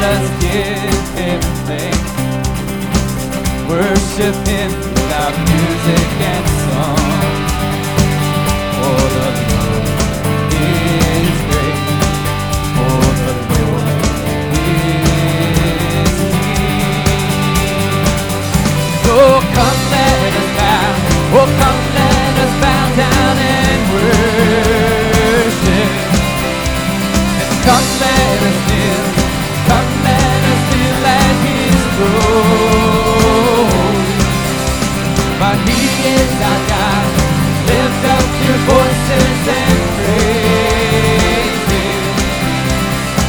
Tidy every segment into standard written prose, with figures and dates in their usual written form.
Let us give Him thanks. Worship Him without music and song. For the Lord is great. For the Lord is King. So come, let us bow. Oh, come, let us bow down and worship. And come, let us kneel. Come, let us kneel at His throne. For He is our God. Lift up your voices and praise Him.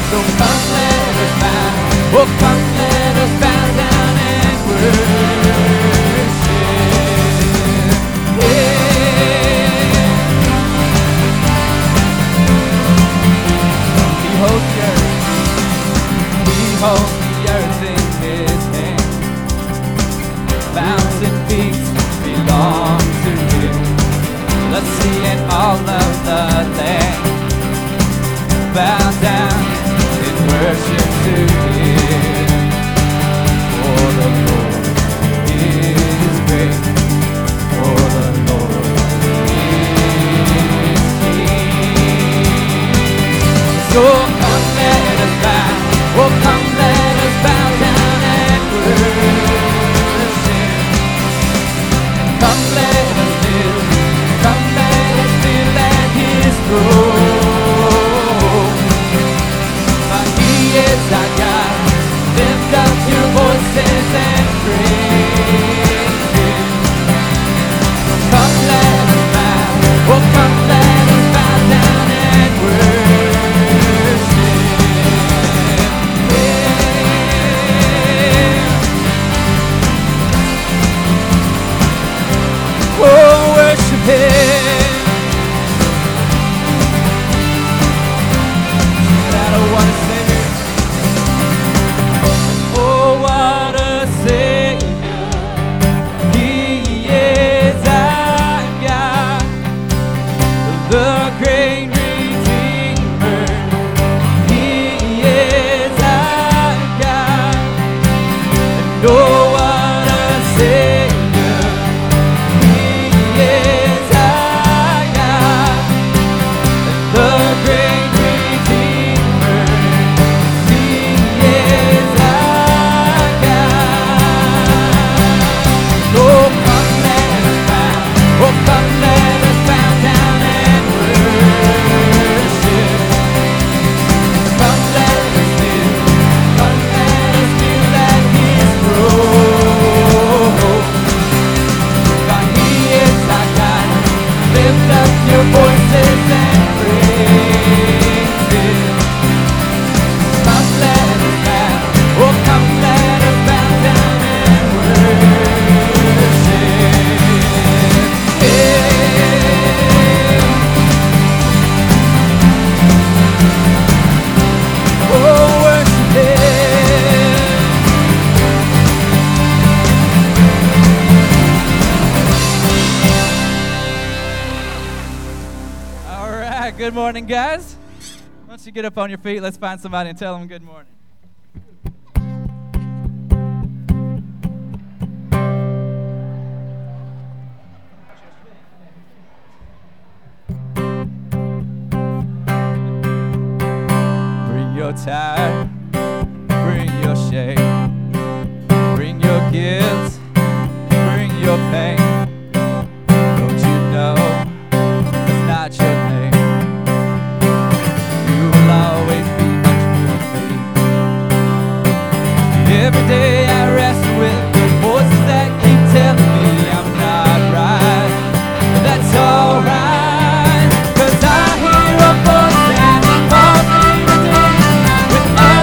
So come, let us bow. Oh, come, let us bow down and worship. Yeah. Behold the earth. Behold the earth in His hand. Bounds and beasts belong to Him. Let's see it all of the land. Bow down in worship to Him. For the Lord is great. For the Lord is King. So come, let us bow. Oh, come, let us bow down and worship. Come, let us kneel. Come, let us kneel at His throne. For He is our God. Lift up your voices and praise Him. Come, let us bow. Oh, come, let us bow down and worship Him. Oh, worship Him. Good morning, guys. Once you get up on your feet, let's find somebody and tell them good morning. Bring your tithe, bring your shame, bring your guilt, bring your pain. Don't you know that's not your name? Always be much more than me. Every day I wrestle with the voices that keep telling me I'm not right, but that's alright, 'cause I hear a voice that calls me today with all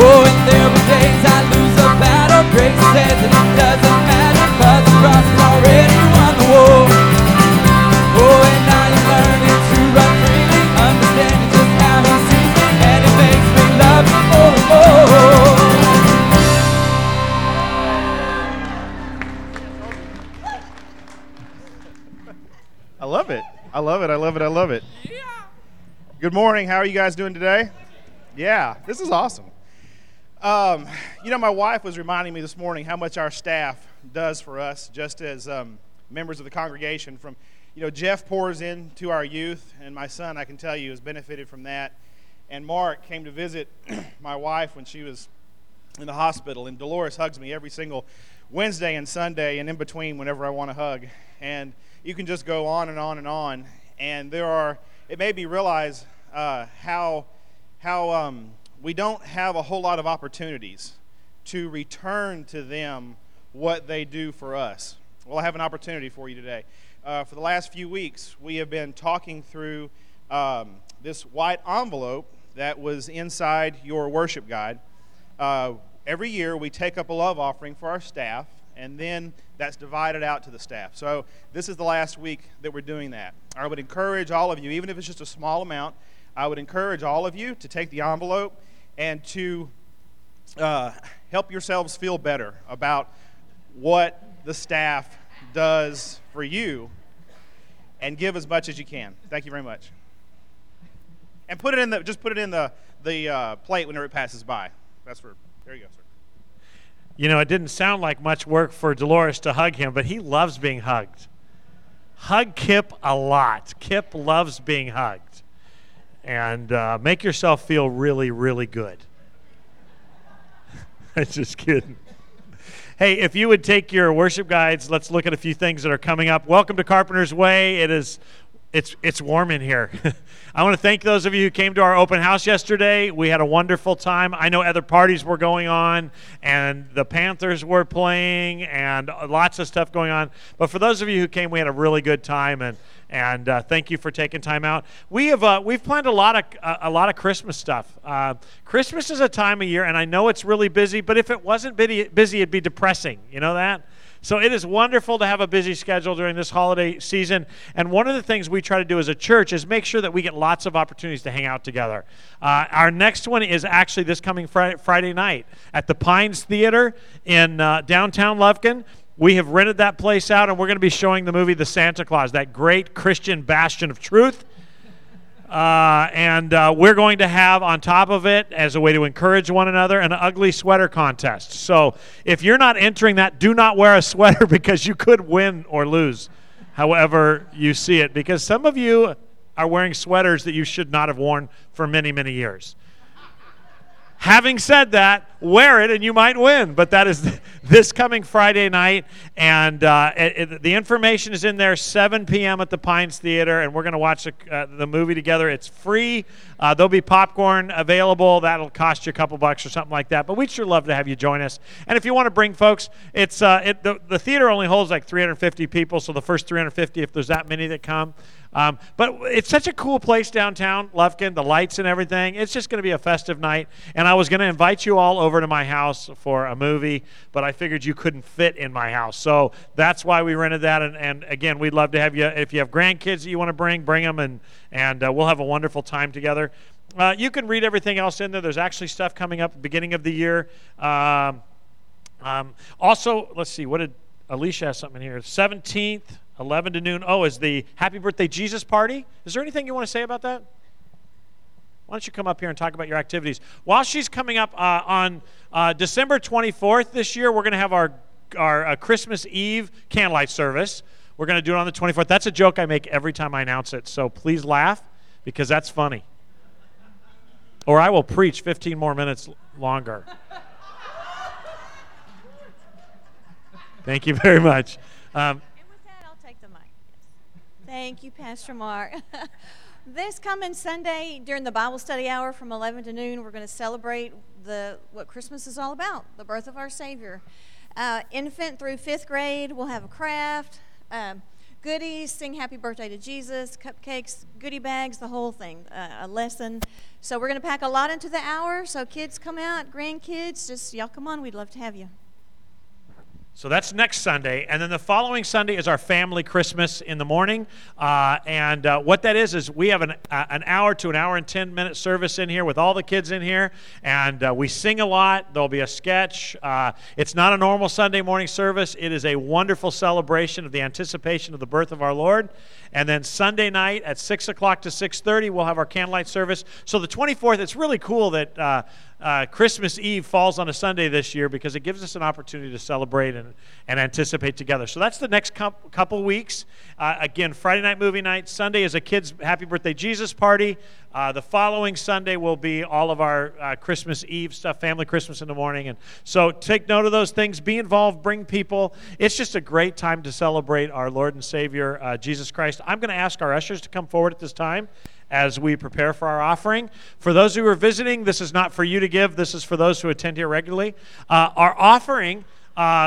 Oh, and there were days I lose a battle. Grace says that it doesn't matter, 'cause the cross has already won the war. Oh, and I am learning to run freely, understanding just how He sees me, and it makes me love Him more and more. I love it. I love it. I love it. I love it. Yeah. Good morning. How are you guys doing today? Yeah, this is awesome. My wife was reminding me this morning how much our staff does for us, just as members of the congregation. From, Jeff pours into our youth, and my son, I can tell you, has benefited from that. And Mark came to visit my wife when she was in the hospital, and Dolores hugs me every single Wednesday and Sunday, and in between whenever I want a hug. And you can just go on and on and on. And it made me realize how we don't have a whole lot of opportunities to return to them what they do for us. Well, I have an opportunity for you today. For the last few weeks, we have been talking through this white envelope that was inside your worship guide. Every year, we take up a love offering for our staff, and then that's divided out to the staff. So this is the last week that we're doing that. I would encourage all of you, even if it's just a small amount, I would encourage all of you to take the envelope and to help yourselves feel better about what the staff does for you, and give as much as you can. Thank you very much. And put it in the plate whenever it passes by. There you go, sir. It didn't sound like much work for Dolores to hug him, but he loves being hugged. Hug Kip a lot. Kip loves being hugged. And make yourself feel really, really good. I'm just kidding. Hey, if you would take your worship guides, let's look at a few things that are coming up. Welcome to Carpenter's Way. It's warm in here. I want to thank those of you who came to our open house yesterday. We had a wonderful time. I know other parties were going on, and the Panthers were playing, and lots of stuff going on. But for those of you who came, we had a really good time, and thank you for taking time out. We have we've planned a lot of Christmas stuff. Christmas is a time of year, and I know it's really busy. But if it wasn't busy, it'd be depressing. You know that. So it is wonderful to have a busy schedule during this holiday season. And one of the things we try to do as a church is make sure that we get lots of opportunities to hang out together. Our next one is actually this coming Friday night at the Pines Theater in downtown Lufkin. We have rented that place out, and we're going to be showing the movie The Santa Claus, that great Christian bastion of truth. And we're going to have, on top of it, as a way to encourage one another, an ugly sweater contest. So if you're not entering that, do not wear a sweater, because you could win or lose however you see it. Because some of you are wearing sweaters that you should not have worn for many, many years. Having said that, wear it and you might win. But that is this coming Friday night. And the information is in there, 7 p.m. at the Pines Theater. And we're going to watch the movie together. It's free. There'll be popcorn available. That'll cost you a couple bucks or something like that. But we'd sure love to have you join us. And if you want to bring folks, the theater only holds like 350 people. So the first 350, if there's that many that come. But it's such a cool place downtown Lufkin, the lights and everything. It's just going to be a festive night. And I was going to invite you all over to my house for a movie, but I figured you couldn't fit in my house. So that's why we rented that. And again, we'd love to have you. If you have grandkids that you want to bring them, and we'll have a wonderful time together. You can read everything else in there. There's actually stuff coming up at the beginning of the year. Also, let's see, what did Alicia have something here? 17th. 11 to noon. Oh, is the Happy Birthday Jesus party. Is there anything you want to say about that? Why don't you come up here and talk about your activities? While she's coming up on December 24th this year, we're going to have our Christmas Eve candlelight service. We're going to do it on the 24th. That's a joke I make every time I announce it, so please laugh, because that's funny. Or I will preach 15 more minutes longer. Thank you very much. Thank you, Pastor Mark. This coming Sunday during the Bible study hour from 11 to noon, we're going to celebrate what Christmas is all about, the birth of our Savior. Infant through 5th grade, we'll have a craft. goodies, sing happy birthday to Jesus, cupcakes, goodie bags, the whole thing, a lesson. So we're going to pack a lot into the hour. So kids, come out, grandkids, just y'all come on. We'd love to have you. So that's next Sunday. And then the following Sunday is our family Christmas in the morning. What that is we have an hour to an hour and 10-minute service in here with all the kids in here. And we sing a lot. There'll be a sketch. It's not a normal Sunday morning service. It is a wonderful celebration of the anticipation of the birth of our Lord. And then Sunday night at 6 o'clock to 6:30, we'll have our candlelight service. So the 24th, it's really cool that... Christmas Eve falls on a Sunday this year because it gives us an opportunity to celebrate and anticipate together. So that's the next couple weeks. Again, Friday night movie night. Sunday is a kids' Happy Birthday Jesus party. The following Sunday will be all of our Christmas Eve stuff, family Christmas in the morning. And so take note of those things. Be involved. Bring people. It's just a great time to celebrate our Lord and Savior, Jesus Christ. I'm going to ask our ushers to come forward at this time as we prepare for our offering. For those who are visiting, this is not for you to give. This is for those who attend here regularly. Our offering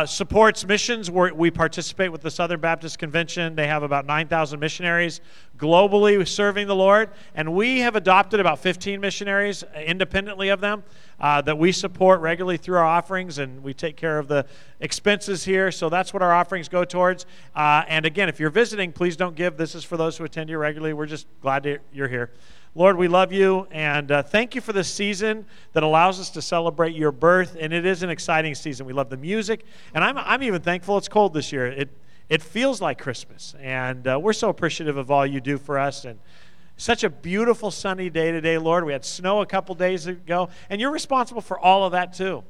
supports missions. We participate with the Southern Baptist Convention. They have about 9,000 missionaries globally serving the Lord. And we have adopted about 15 missionaries independently of them that we support regularly through our offerings, and we take care of the expenses here. So that's what our offerings go towards. And again, if you're visiting, please don't give. This is for those who attend here regularly. We're just glad you're here. Lord, we love you, and thank you for this season that allows us to celebrate your birth, and it is an exciting season. We love the music, and I'm even thankful it's cold this year. It feels like Christmas, and we're so appreciative of all you do for us, and such a beautiful sunny day today, Lord. We had snow a couple days ago, and you're responsible for all of that, too.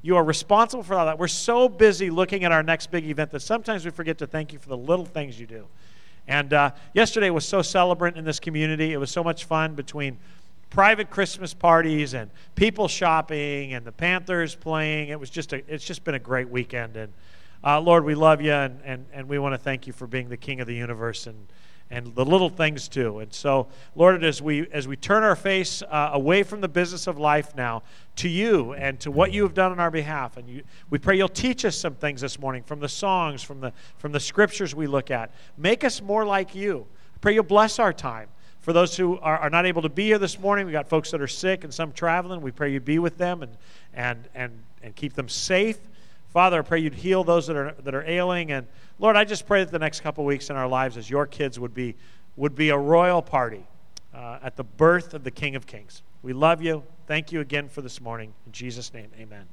You are responsible for all that. We're so busy looking at our next big event that sometimes we forget to thank you for the little things you do. And yesterday was so celebrant in this community. It was so much fun between private Christmas parties and people shopping and the Panthers playing. It's just been a great weekend. And Lord, we love you, and we want to thank you for being the King of the universe and the little things too. And so, Lord, as we turn our face away from the business of life now to you and to what you have done on our behalf, and we pray you'll teach us some things this morning from the songs, from the scriptures we look at. Make us more like you. I pray you'll bless our time. For those who are not able to be here this morning, we got folks that are sick and some traveling. We pray you be with them and keep them safe. Father, I pray you'd heal those that are ailing. And Lord, I just pray that the next couple weeks in our lives as your kids would be a royal party at the birth of the King of Kings. We love you. Thank you again for this morning. In Jesus' name, amen.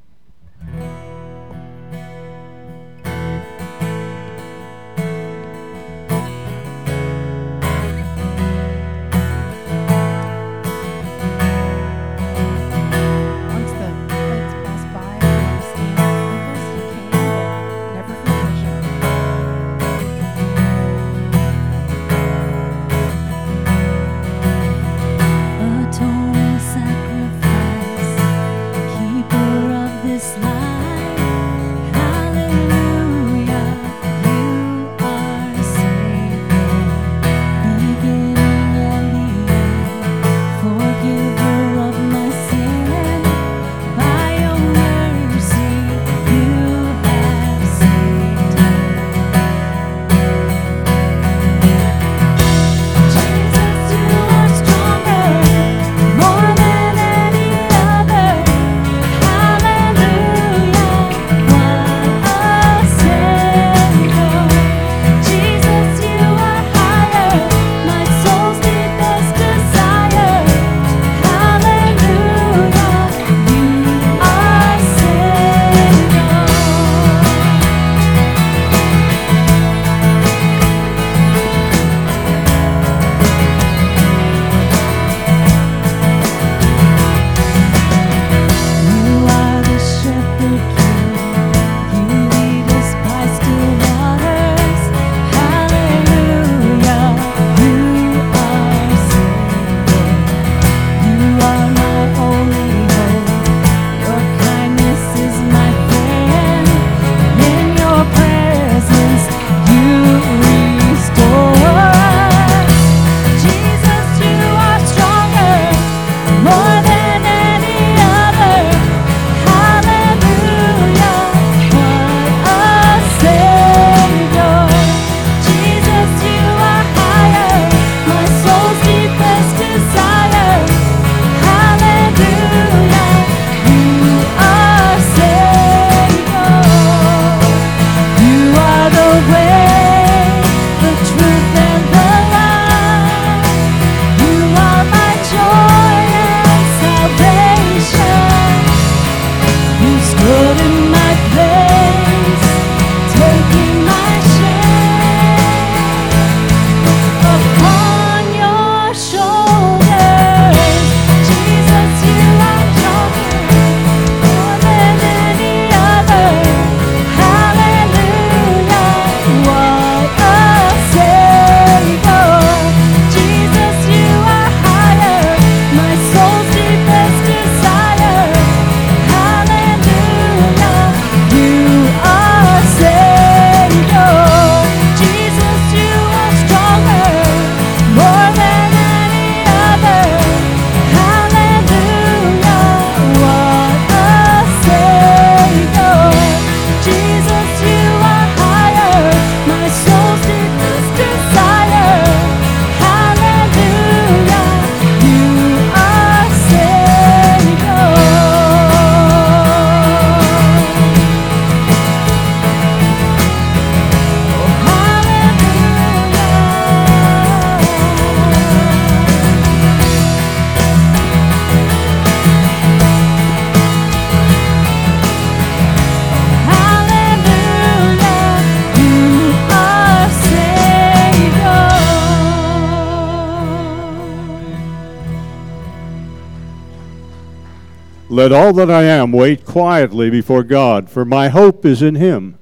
Let all that I am wait quietly before God, for my hope is in him.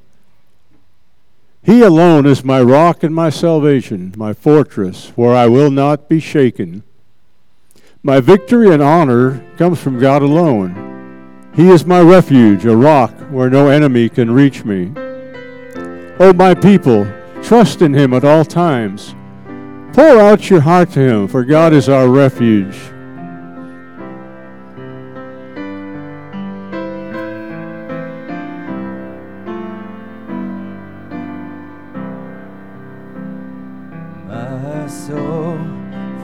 He alone is my rock and my salvation, my fortress, where I will not be shaken. My victory and honor comes from God alone. He is my refuge, a rock where no enemy can reach me. O my people, trust in him at all times. Pour out your heart to him, for God is our refuge. My soul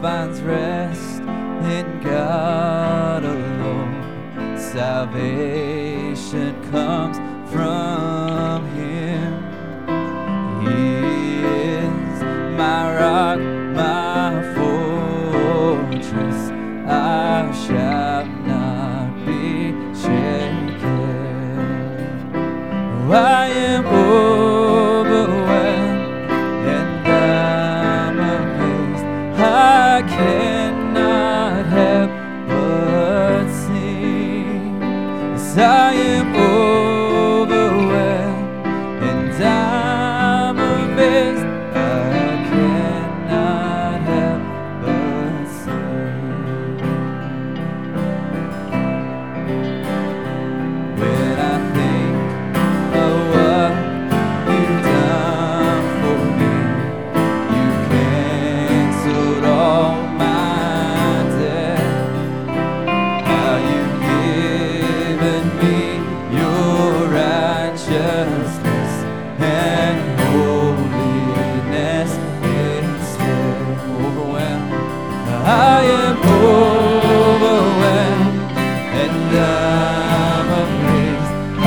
finds rest in God alone. Salvation comes from him. He is my rock, my fortress. I shall not be shaken. I am overwhelmed and I'm amazed. I cannot help but sing. As I am overwhelmed and I'm amazed. I cannot help but sing. When I think of what you've done for me, you canceled all my debt. Now you've given me your righteousness and holiness instead. Overwhelmed, I am overwhelmed, and I'm amazed. I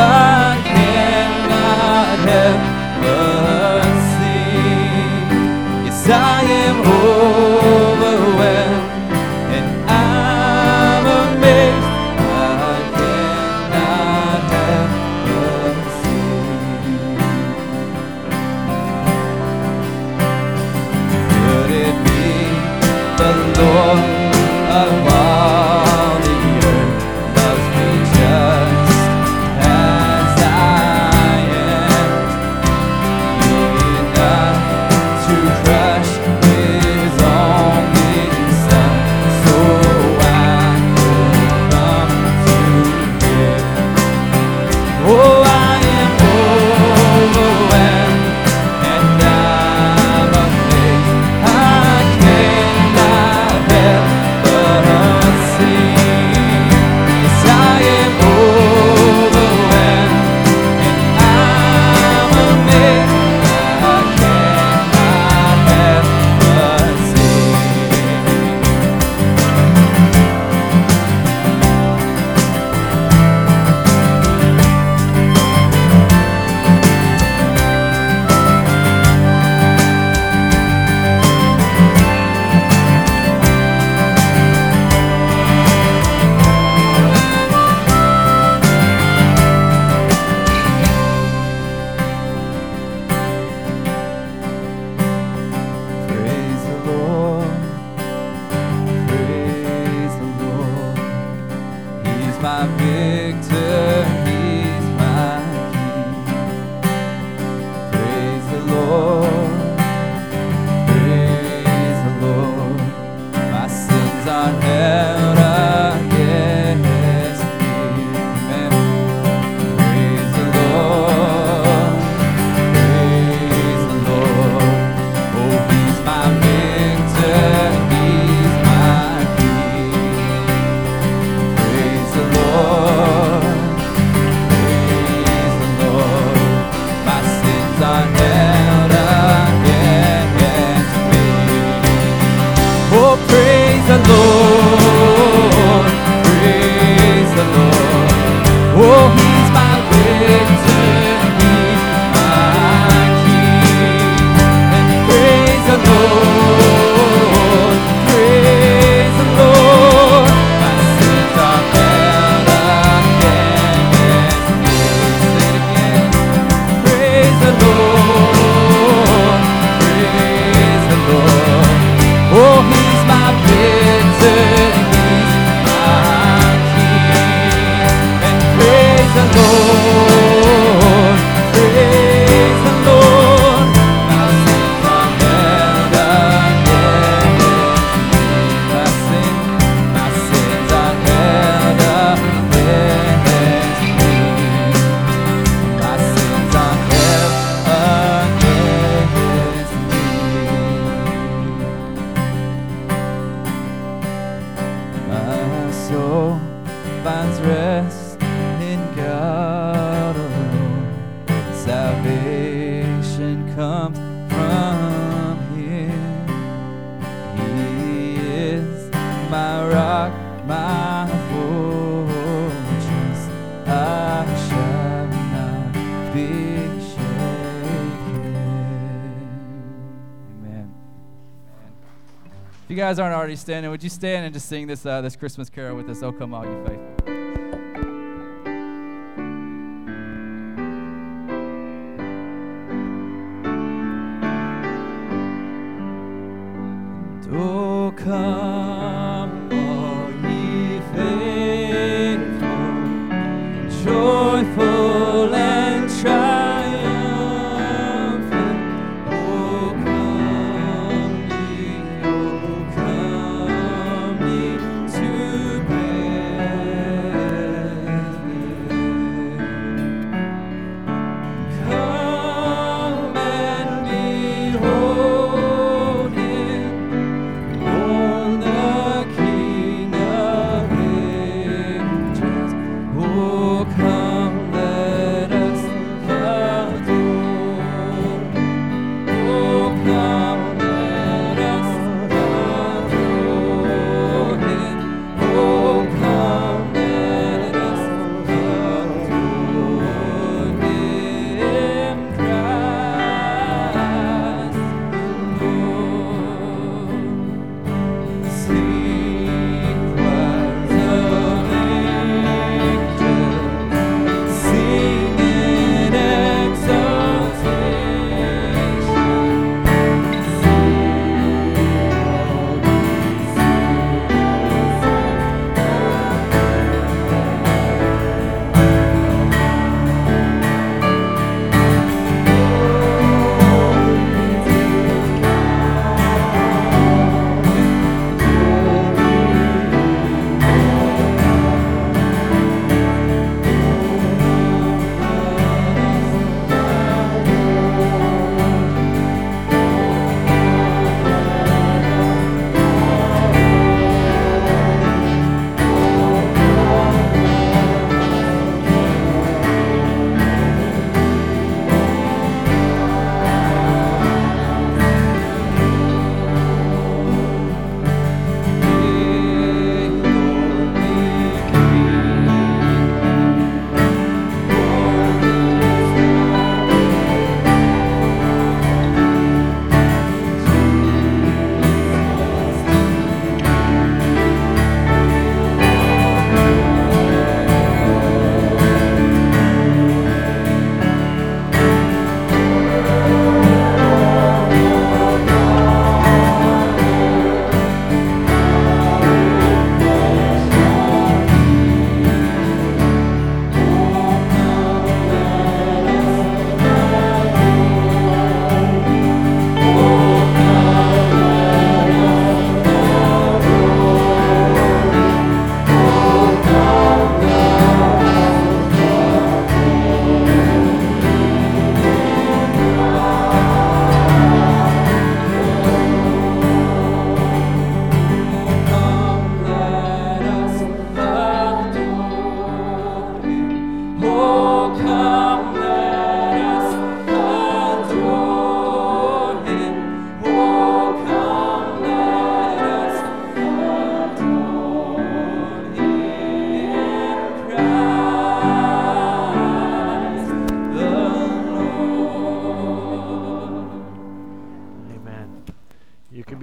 cannot help but see. Yes, I am overwhelmed, and I'm amazed. I cannot help but see. Could it be the Lord of all the earth loves me just as I am? Enough to crush his only son, so I could come to him. Oh, I am overwhelmed and I'm amazed. I cannot help but see. Yes, I am overwhelmed and I'm amazed. I cannot help but see. If you guys aren't already standing, would you stand and just sing this this Christmas carol with us, "O Come All You Faithful"? Oh, come, all ye faithful, joyful and triumphant. Oh, come ye to Bethlehem. Come and behold.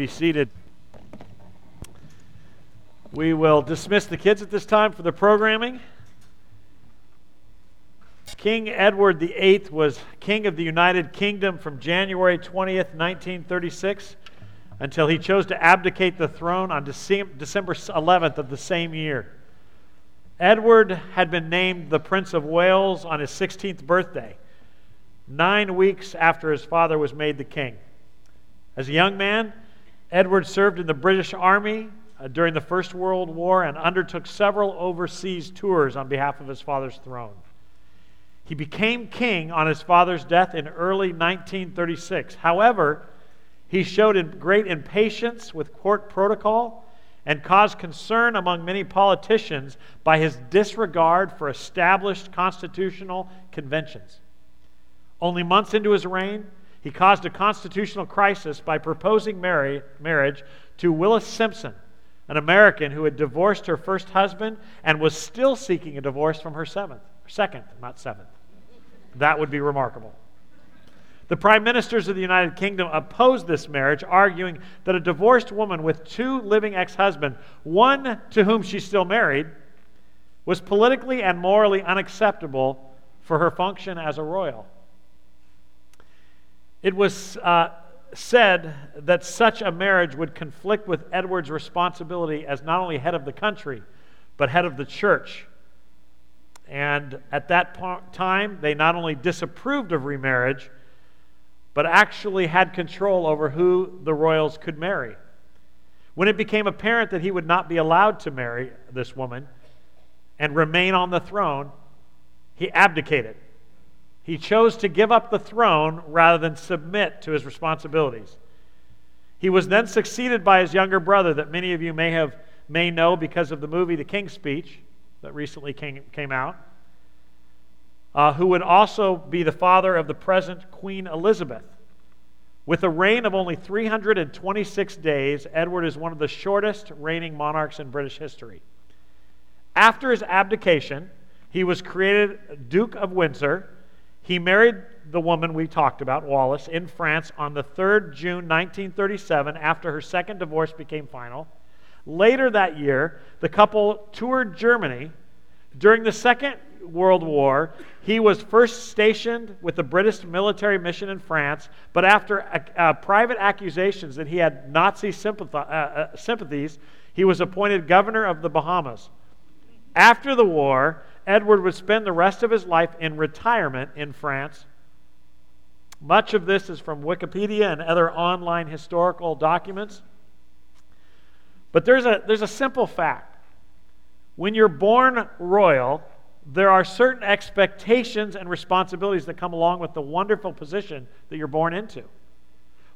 Seated. We will dismiss the kids at this time for the programming. King Edward VIII was king of the United Kingdom from January 20th, 1936 until he chose to abdicate the throne on December 11th of the same year. Edward had been named the Prince of Wales on his 16th birthday, 9 weeks after his father was made the king. As a young man, Edward served in the British Army during the First World War and undertook several overseas tours on behalf of his father's throne. He became king on his father's death in early 1936. However, he showed great impatience with court protocol and caused concern among many politicians by his disregard for established constitutional conventions. Only months into his reign, he caused a constitutional crisis by proposing marriage to Willis Simpson, an American who had divorced her first husband and was still seeking a divorce from her second. That would be remarkable. The prime ministers of the United Kingdom opposed this marriage, arguing that a divorced woman with two living ex-husbands, one to whom she still married, was politically and morally unacceptable for her function as a royal. It was said that such a marriage would conflict with Edward's responsibility as not only head of the country, but head of the church. And at that time, they not only disapproved of remarriage, but actually had control over who the royals could marry. When it became apparent that he would not be allowed to marry this woman and remain on the throne, he abdicated. He chose to give up the throne rather than submit to his responsibilities. He was then succeeded by his younger brother that many of you may know because of the movie The King's Speech that recently came out, who would also be the father of the present Queen Elizabeth. With a reign of only 326 days, Edward is one of the shortest reigning monarchs in British history. After his abdication, he was created Duke of Windsor. He married the woman we talked about, Wallace, in France on the 3rd June 1937 after her second divorce became final. Later that year, the couple toured Germany. During the Second World War, he was first stationed with the British military mission in France, but after private accusations that he had Nazi sympathies, he was appointed governor of the Bahamas. After the war, Edward would spend the rest of his life in retirement in France. Much of this is from Wikipedia and other online historical documents. But there's a simple fact. When you're born royal, there are certain expectations and responsibilities that come along with the wonderful position that you're born into.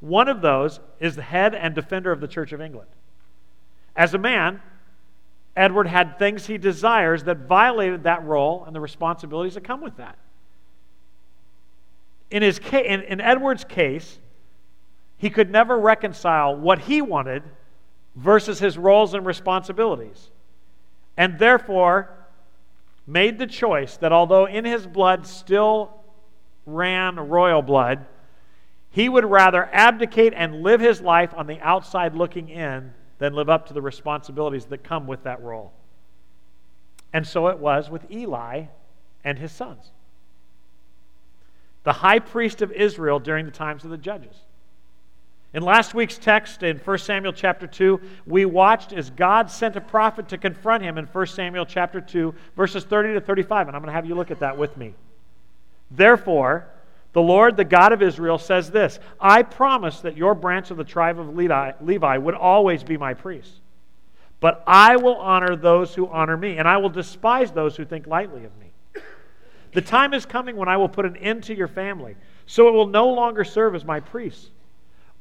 One of those is the head and defender of the Church of England. As a man, Edward had things he desires that violated that role and the responsibilities that come with that. In Edward's case, he could never reconcile what he wanted versus his roles and responsibilities, and therefore made the choice that although in his blood still ran royal blood, he would rather abdicate and live his life on the outside looking in than live up to the responsibilities that come with that role. And so it was with Eli and his sons. The high priest of Israel during the times of the judges. In last week's text in 1 Samuel chapter 2, we watched as God sent a prophet to confront him in 1 Samuel chapter 2, verses 30 to 35, and I'm going to have you look at that with me. Therefore, the Lord, the God of Israel, says this, I promise that your branch of the tribe of Levi would always be my priest, but I will honor those who honor me, and I will despise those who think lightly of me. The time is coming when I will put an end to your family, so it will no longer serve as my priests.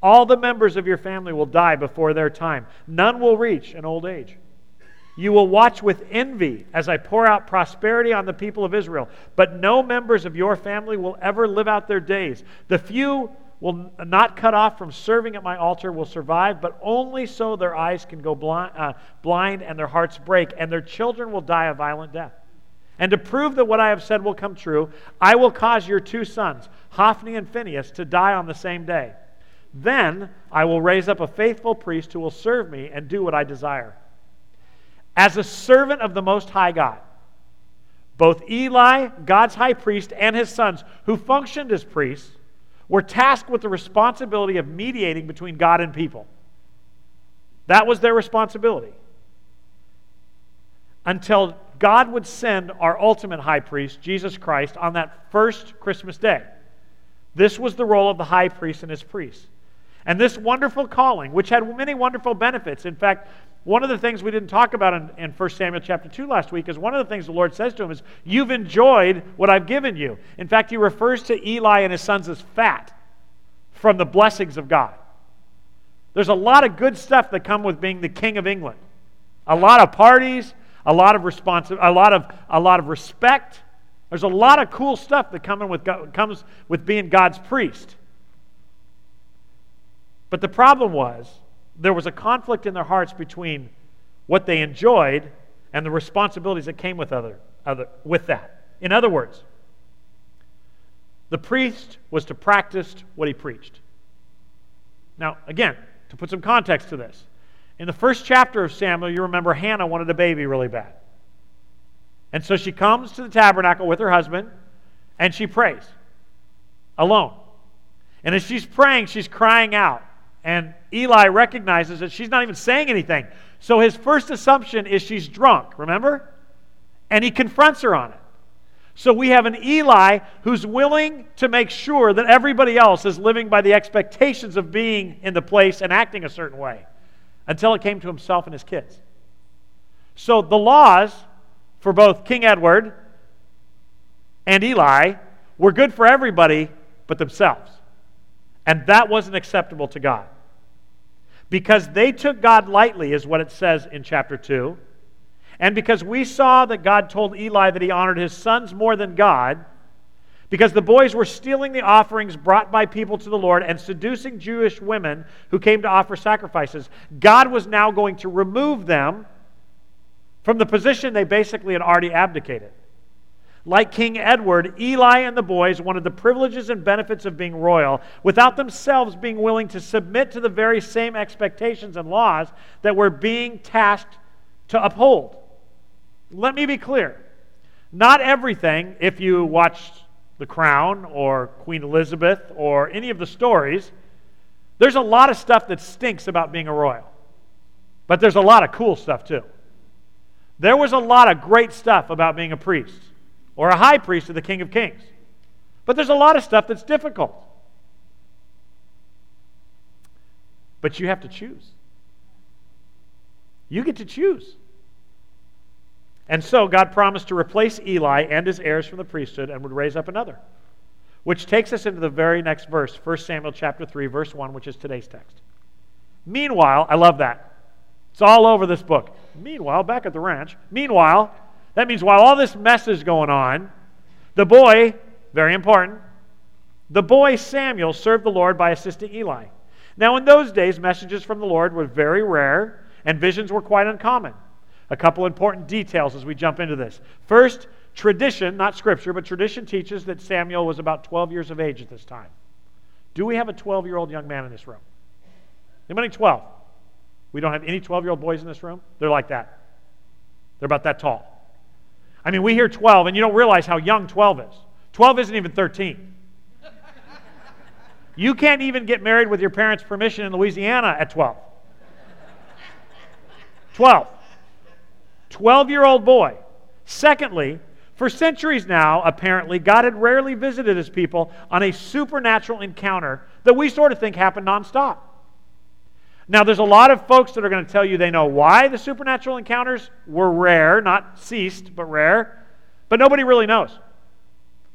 All the members of your family will die before their time. None will reach an old age. You will watch with envy as I pour out prosperity on the people of Israel, but no members of your family will ever live out their days. The few will not cut off from serving at my altar will survive, but only so their eyes can go blind and their hearts break, and their children will die a violent death. And to prove that what I have said will come true, I will cause your two sons, Hophni and Phinehas, to die on the same day. Then I will raise up a faithful priest who will serve me and do what I desire. As a servant of the Most High God, both Eli, God's high priest, and his sons, who functioned as priests, were tasked with the responsibility of mediating between God and people. That was their responsibility. Until God would send our ultimate high priest, Jesus Christ, on that first Christmas day. This was the role of the high priest and his priests. And this wonderful calling, which had many wonderful benefits. In fact, one of the things we didn't talk about in 1 Samuel chapter 2 last week is one of the things the Lord says to him is, you've enjoyed what I've given you. In fact, he refers to Eli and his sons as fat from the blessings of God. There's a lot of good stuff that come with being the king of England. A lot of parties, a lot of respect. There's a lot of cool stuff that comes with being God's priest. But the problem was, there was a conflict in their hearts between what they enjoyed and the responsibilities that came with that. In other words, The priest was to practice what he preached. Now, again, to put some context to this, in the first chapter of Samuel, you remember Hannah wanted a baby really bad. And so she comes to the tabernacle with her husband, and she prays, alone. And as she's praying, she's crying out. And Eli recognizes that she's not even saying anything. So his first assumption is she's drunk, remember? And he confronts her on it. So we have an Eli who's willing to make sure that everybody else is living by the expectations of being in the place and acting a certain way, until it came to himself and his kids. So the laws for both King Edward and Eli were good for everybody but themselves. And that wasn't acceptable to God, because they took God lightly, is what it says in chapter 2. And because we saw that God told Eli that he honored his sons more than God, because the boys were stealing the offerings brought by people to the Lord and seducing Jewish women who came to offer sacrifices, God was now going to remove them from the position they basically had already abdicated. Like King Edward, Eli and the boys wanted the privileges and benefits of being royal without themselves being willing to submit to the very same expectations and laws that were being tasked to uphold. Let me be clear. Not everything, if you watched The Crown or Queen Elizabeth or any of the stories, there's a lot of stuff that stinks about being a royal. But there's a lot of cool stuff too. There was a lot of great stuff about being a priest or a high priest of the King of Kings. But there's a lot of stuff that's difficult. But you have to choose. You get to choose. And so God promised to replace Eli and his heirs from the priesthood and would raise up another. Which takes us into the very next verse, 1 Samuel chapter 3, verse 1, which is today's text. Meanwhile, I love that. It's all over this book. Meanwhile, back at the ranch, meanwhile, that means while all this mess is going on, the boy, very important, the boy Samuel served the Lord by assisting Eli. Now in those days, messages from the Lord were very rare and visions were quite uncommon. A couple important details as we jump into this. First, tradition, not scripture, but tradition teaches that Samuel was about 12 years of age at this time. Do we have a 12-year-old young man in this room? Anybody 12? We don't have any 12-year-old boys in this room? They're like that. They're about that tall. I mean, we hear 12, and you don't realize how young 12 is. 12 isn't even 13. You can't even get married with your parents' permission in Louisiana at 12. 12-year-old boy. Secondly, for centuries now, apparently, God had rarely visited his people on a supernatural encounter that we sort of think happened nonstop. Now, there's a lot of folks that are going to tell you they know why the supernatural encounters were rare, not ceased, but rare, but nobody really knows.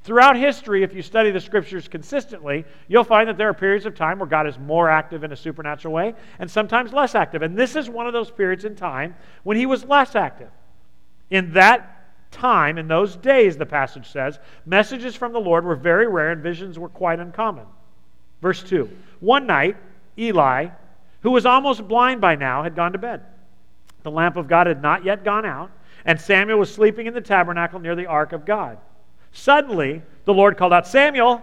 Throughout history, if you study the scriptures consistently, you'll find that there are periods of time where God is more active in a supernatural way and sometimes less active. And this is one of those periods in time when he was less active. In that time, in those days, the passage says, messages from the Lord were very rare and visions were quite uncommon. Verse 2, one night, Eli, who was almost blind by now, had gone to bed. The lamp of God had not yet gone out, and Samuel was sleeping in the tabernacle near the ark of God. Suddenly, the Lord called out, Samuel.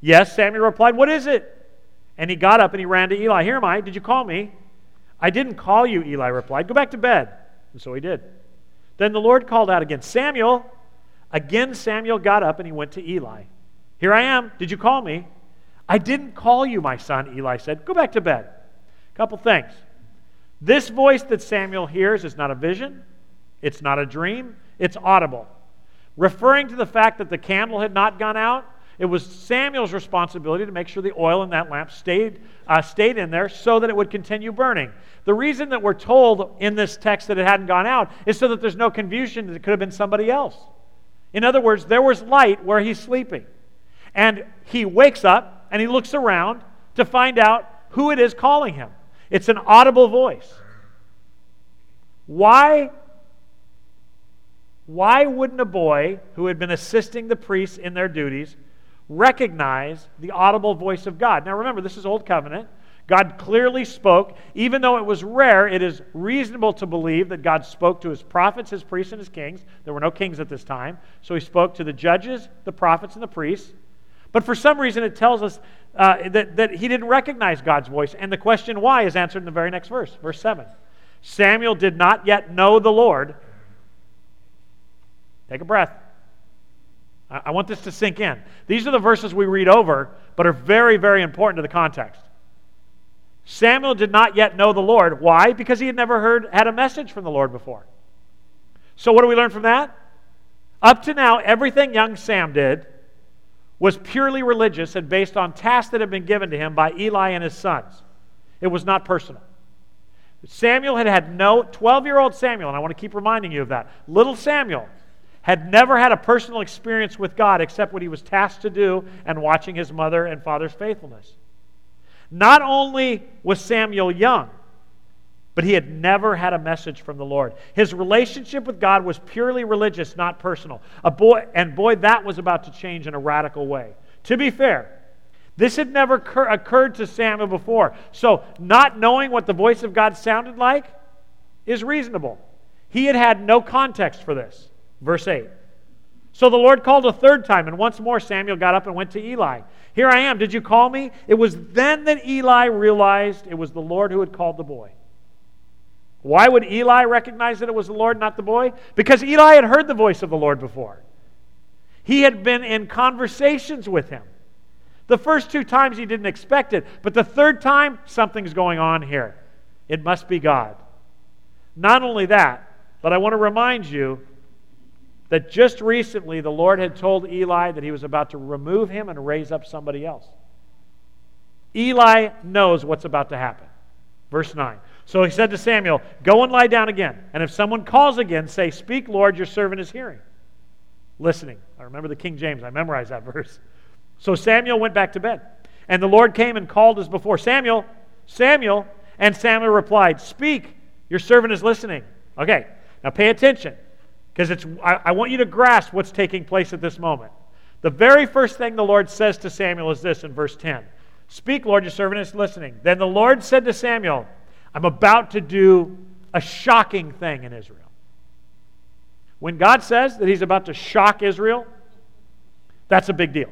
Yes, Samuel replied, what is it? And he got up and he ran to Eli. Here am I. Did you call me? I didn't call you, Eli replied. Go back to bed. And so he did. Then the Lord called out again, Samuel. Again, Samuel got up and he went to Eli. Here I am. Did you call me? I didn't call you, my son, Eli said. Go back to bed. Couple things. This voice that Samuel hears is not a vision. It's not a dream. It's audible. Referring to the fact that the candle had not gone out, it was Samuel's responsibility to make sure the oil in that lamp stayed in there so that it would continue burning. The reason that we're told in this text that it hadn't gone out is so that there's no confusion that it could have been somebody else. In other words, there was light where he's sleeping. And he wakes up and he looks around to find out who it is calling him. It's an audible voice. Why wouldn't a boy who had been assisting the priests in their duties recognize the audible voice of God? Now remember, this is Old Covenant. God clearly spoke. Even though it was rare, it is reasonable to believe that God spoke to his prophets, his priests, and his kings. There were no kings at this time. So he spoke to the judges, the prophets, and the priests. But for some reason, it tells us that he didn't recognize God's voice. And the question why is answered in the very next verse, verse 7. Samuel did not yet know the Lord. Take a breath. I want this to sink in. These are the verses we read over, but are very, very important to the context. Samuel did not yet know the Lord. Why? Because he had never had a message from the Lord before. So what do we learn from that? Up to now, everything young Sam did was purely religious and based on tasks that had been given to him by Eli and his sons. It was not personal. Samuel had no, 12-year-old Samuel, and I want to keep reminding you of that, little Samuel had never had a personal experience with God except what he was tasked to do and watching his mother and father's faithfulness. Not only was Samuel young, but he had never had a message from the Lord. His relationship with God was purely religious, not personal. And that was about to change in a radical way. To be fair, this had never occurred to Samuel before. So not knowing what the voice of God sounded like is reasonable. He had no context for this. Verse 8. So the Lord called a third time, and once more Samuel got up and went to Eli. Here I am, did you call me? It was then that Eli realized it was the Lord who had called the boy. Why would Eli recognize that it was the Lord, not the boy? Because Eli had heard the voice of the Lord before. He had been in conversations with him. The first two times he didn't expect it, but the third time, something's going on here. It must be God. Not only that, but I want to remind you that just recently the Lord had told Eli that he was about to remove him and raise up somebody else. Eli knows what's about to happen. Verse 9. So he said to Samuel, go and lie down again. And if someone calls again, say, speak, Lord, your servant is hearing. Listening. I remember the King James. I memorized that verse. So Samuel went back to bed. And the Lord came and called as before, Samuel, Samuel. And Samuel replied, speak, your servant is listening. Okay, now pay attention. Because I want you to grasp what's taking place at this moment. The very first thing the Lord says to Samuel is this in verse 10. Speak, Lord, your servant is listening. Then the Lord said to Samuel, I'm about to do a shocking thing in Israel. When God says that he's about to shock Israel, that's a big deal.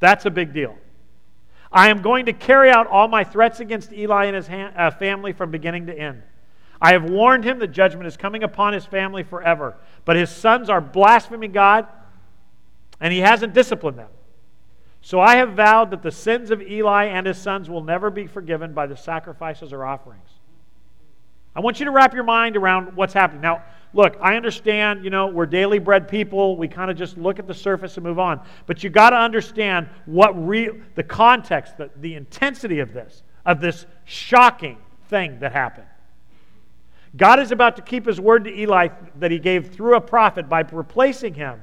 That's a big deal. I am going to carry out all my threats against Eli and his family from beginning to end. I have warned him that judgment is coming upon his family forever, but his sons are blaspheming God, and he hasn't disciplined them. So I have vowed that the sins of Eli and his sons will never be forgiven by the sacrifices or offerings. I want you to wrap your mind around what's happening. Now, look, I understand, we're daily bread people. We kind of just look at the surface and move on. But you got to understand the context, the intensity of this shocking thing that happened. God is about to keep his word to Eli that he gave through a prophet by replacing him.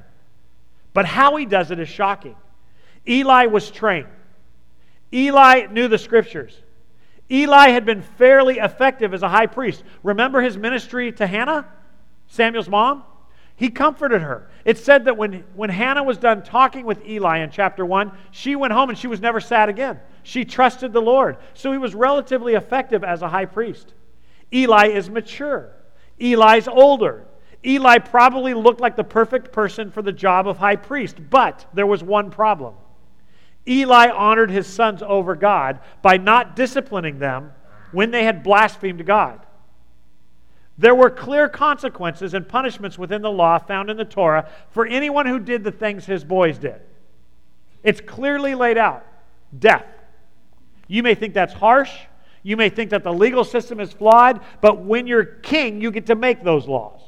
But how he does it is shocking. Eli was trained. Eli knew the scriptures. Eli had been fairly effective as a high priest. Remember his ministry to Hannah, Samuel's mom? He comforted her. It said that when Hannah was done talking with Eli in chapter 1, she went home and she was never sad again. She trusted the Lord. So he was relatively effective as a high priest. Eli is mature. Eli's older. Eli probably looked like the perfect person for the job of high priest, but there was one problem. Eli honored his sons over God by not disciplining them when they had blasphemed God. There were clear consequences and punishments within the law found in the Torah for anyone who did the things his boys did. It's clearly laid out. Death. You may think that's harsh. You may think that the legal system is flawed, but when you're king, you get to make those laws.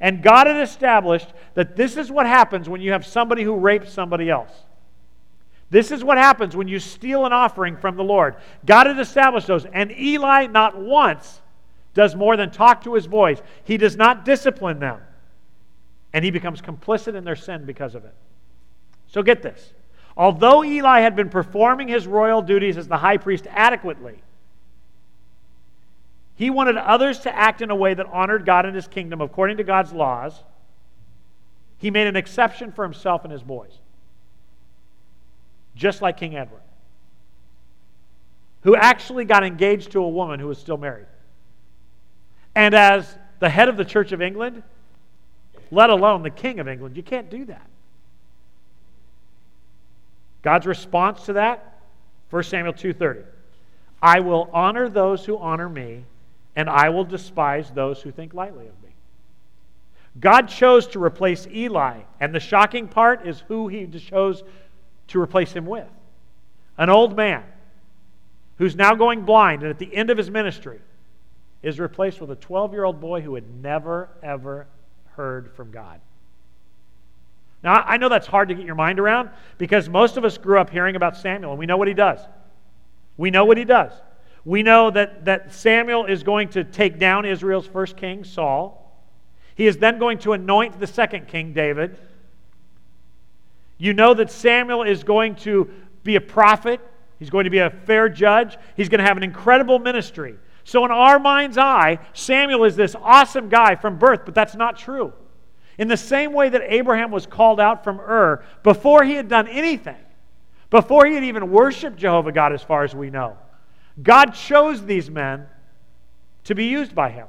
And God had established that this is what happens when you have somebody who rapes somebody else. This is what happens when you steal an offering from the Lord. God had established those. And Eli not once does more than talk to his boys. He does not discipline them. And he becomes complicit in their sin because of it. So get this. Although Eli had been performing his royal duties as the high priest adequately, he wanted others to act in a way that honored God and his kingdom according to God's laws. He made an exception for himself and his boys. Just like King Edward, who actually got engaged to a woman who was still married. And as the head of the Church of England, let alone the King of England, you can't do that. God's response to that, 1 Samuel 2:30. I will honor those who honor me, and I will despise those who think lightly of me. God chose to replace Eli, and the shocking part is who he chose to replace him with. An old man who's now going blind and at the end of his ministry is replaced with a 12-year-old boy who had never, ever heard from God. Now, I know that's hard to get your mind around because most of us grew up hearing about Samuel, and we know what he does. We know what he does. We know that Samuel is going to take down Israel's first king, Saul. He is then going to anoint the second king, David. You know that Samuel is going to be a prophet. He's going to be a fair judge. He's going to have an incredible ministry. So in our mind's eye, Samuel is this awesome guy from birth, but that's not true. In the same way that Abraham was called out from Ur before he had done anything, before he had even worshiped Jehovah God as far as we know, God chose these men to be used by him.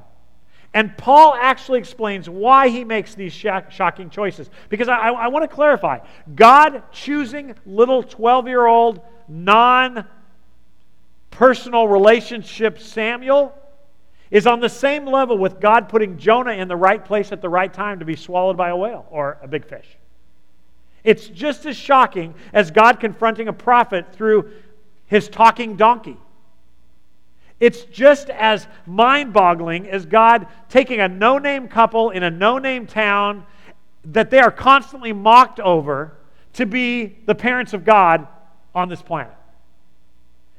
And Paul actually explains why he makes these shocking choices. Because I want to clarify, God choosing little 12-year-old, non-personal relationship Samuel is on the same level with God putting Jonah in the right place at the right time to be swallowed by a whale or a big fish. It's just as shocking as God confronting a prophet through his talking donkey. It's just as mind-boggling as God taking a no-name couple in a no-name town that they are constantly mocked over to be the parents of God on this planet.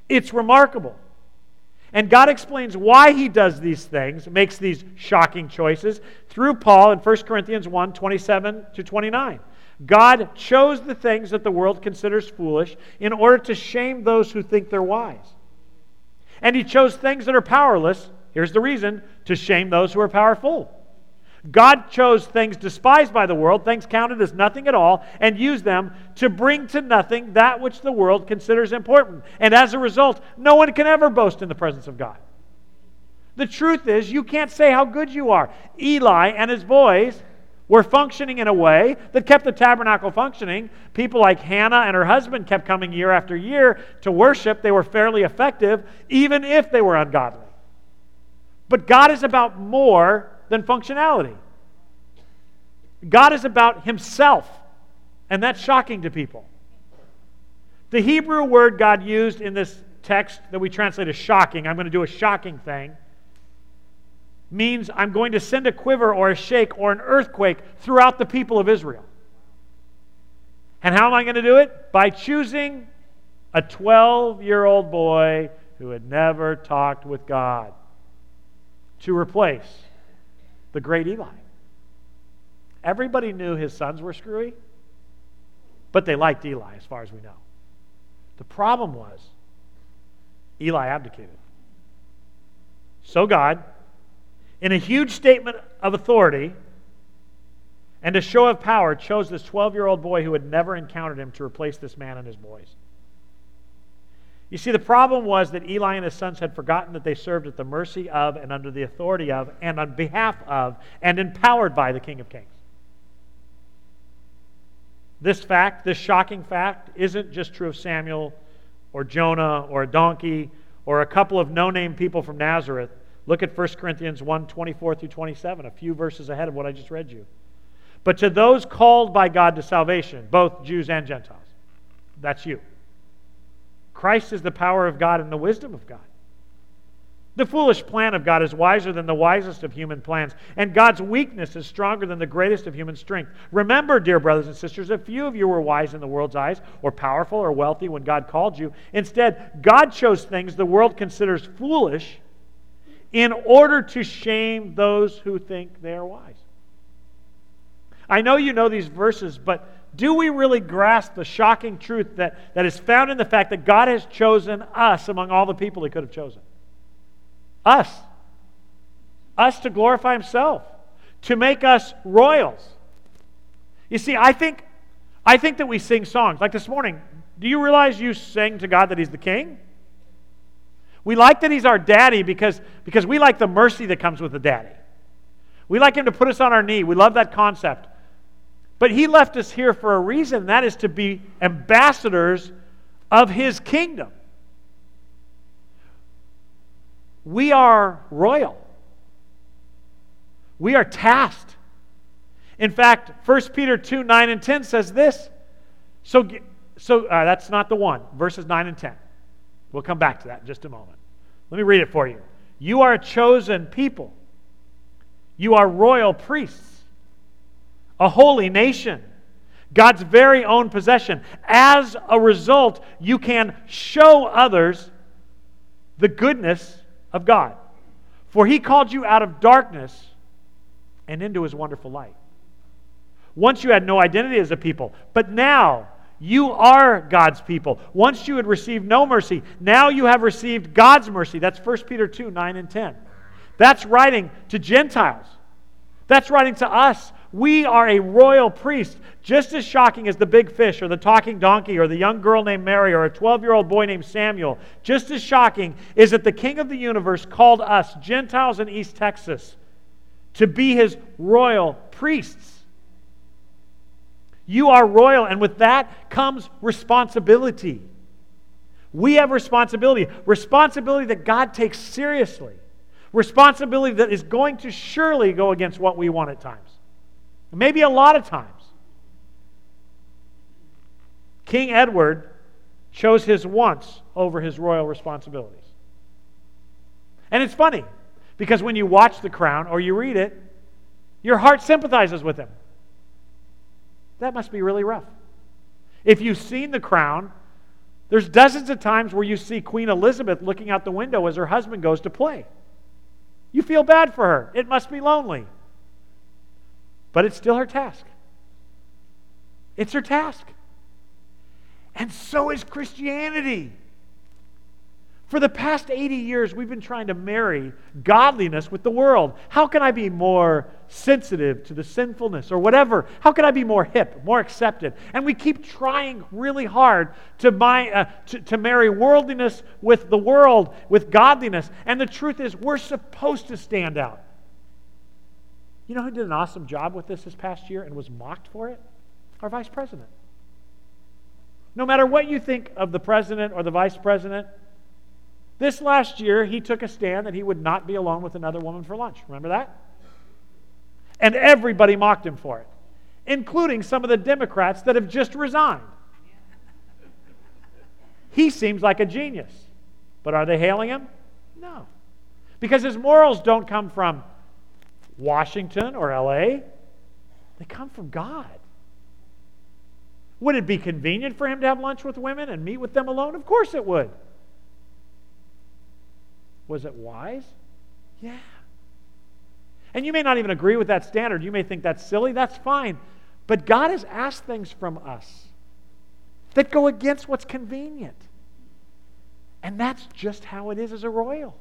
It's remarkable. And God explains why he does these things, makes these shocking choices, through Paul in 1 Corinthians 1, 27 to 29. God chose the things that the world considers foolish in order to shame those who think they're wise. And he chose things that are powerless, here's the reason, to shame those who are powerful. God chose things despised by the world, things counted as nothing at all, and used them to bring to nothing that which the world considers important. And as a result, no one can ever boast in the presence of God. The truth is, you can't say how good you are. Eli and his boys were functioning in a way that kept the tabernacle functioning. People like Hannah and her husband kept coming year after year to worship. They were fairly effective, even if they were ungodly. But God is about more than functionality. God is about himself, and that's shocking to people. The Hebrew word God used in this text that we translate as shocking, I'm going to do a shocking thing, means I'm going to send a quiver or a shake or an earthquake throughout the people of Israel. And how am I going to do it? By choosing a 12-year-old boy who had never talked with God to replace the great Eli. Everybody knew his sons were screwy, but they liked Eli as far as we know. The problem was Eli abdicated. So God, in a huge statement of authority and a show of power, chose this 12-year-old boy who had never encountered him to replace this man and his boys. You see, the problem was that Eli and his sons had forgotten that they served at the mercy of and under the authority of and on behalf of and empowered by the King of Kings. This fact, this shocking fact, isn't just true of Samuel or Jonah or a donkey or a couple of no-name people from Nazareth. Look at 1 Corinthians 1, 24 through 27, a few verses ahead of what I just read you. But to those called by God to salvation, both Jews and Gentiles, that's you. Christ is the power of God and the wisdom of God. The foolish plan of God is wiser than the wisest of human plans, and God's weakness is stronger than the greatest of human strength. Remember, dear brothers and sisters, if few of you were wise in the world's eyes, or powerful or wealthy when God called you. Instead, God chose things the world considers foolish in order to shame those who think they are wise. I know you know these verses, but do we really grasp the shocking truth that is found in the fact that God has chosen us among all the people he could have chosen? Us to glorify himself, to make us royals. You see, I think that we sing songs. Like this morning, do you realize you sing to God that he's the king? We like that he's our daddy because we like the mercy that comes with the daddy. We like him to put us on our knee. We love that concept. But he left us here for a reason, and that is to be ambassadors of his kingdom. We are royal. We are tasked. In fact, 1 Peter 2, 9 and 10 says this. So that's not the one. Verses 9 and 10. We'll come back to that in just a moment. Let me read it for you. You are a chosen people. You are royal priests, a holy nation, God's very own possession. As a result, you can show others the goodness of God. For he called you out of darkness and into his wonderful light. Once you had no identity as a people, but now you are God's people. Once you had received no mercy, now you have received God's mercy. That's 1 Peter 2, 9 and 10. That's writing to Gentiles. That's writing to us. We are a royal priest. Just as shocking as the big fish or the talking donkey or the young girl named Mary or a 12-year-old boy named Samuel, just as shocking is that the King of the universe called us, Gentiles in East Texas, to be his royal priests. You are royal, and with that comes responsibility. We have responsibility. Responsibility that God takes seriously. Responsibility that is going to surely go against what we want at times. Maybe a lot of times. King Edward chose his wants over his royal responsibilities. And it's funny, because when you watch The Crown or you read it, your heart sympathizes with him. That must be really rough. If you've seen The Crown, there's dozens of times where you see Queen Elizabeth looking out the window as her husband goes to play. You feel bad for her. It must be lonely. But it's still her task. It's her task. And so is Christianity. For the past 80 years, we've been trying to marry godliness with the world. How can I be more sensitive to the sinfulness or whatever? How can I be more hip, more accepted? And we keep trying really hard to marry worldliness with the world, with godliness. And the truth is, we're supposed to stand out. You know who did an awesome job with this past year and was mocked for it? Our vice president. No matter what you think of the president or the vice president, this last year he took a stand that he would not be alone with another woman for lunch. Remember that? And everybody mocked him for it, including some of the Democrats that have just resigned. He seems like a genius. But are they hailing him? No. Because his morals don't come from Washington or LA. They come from God. Would it be convenient for him to have lunch with women and meet with them alone? Of course it would. Was it wise? Yeah. And you may not even agree with that standard. You may think that's silly. That's fine. But God has asked things from us that go against what's convenient. And that's just how it is as a royal.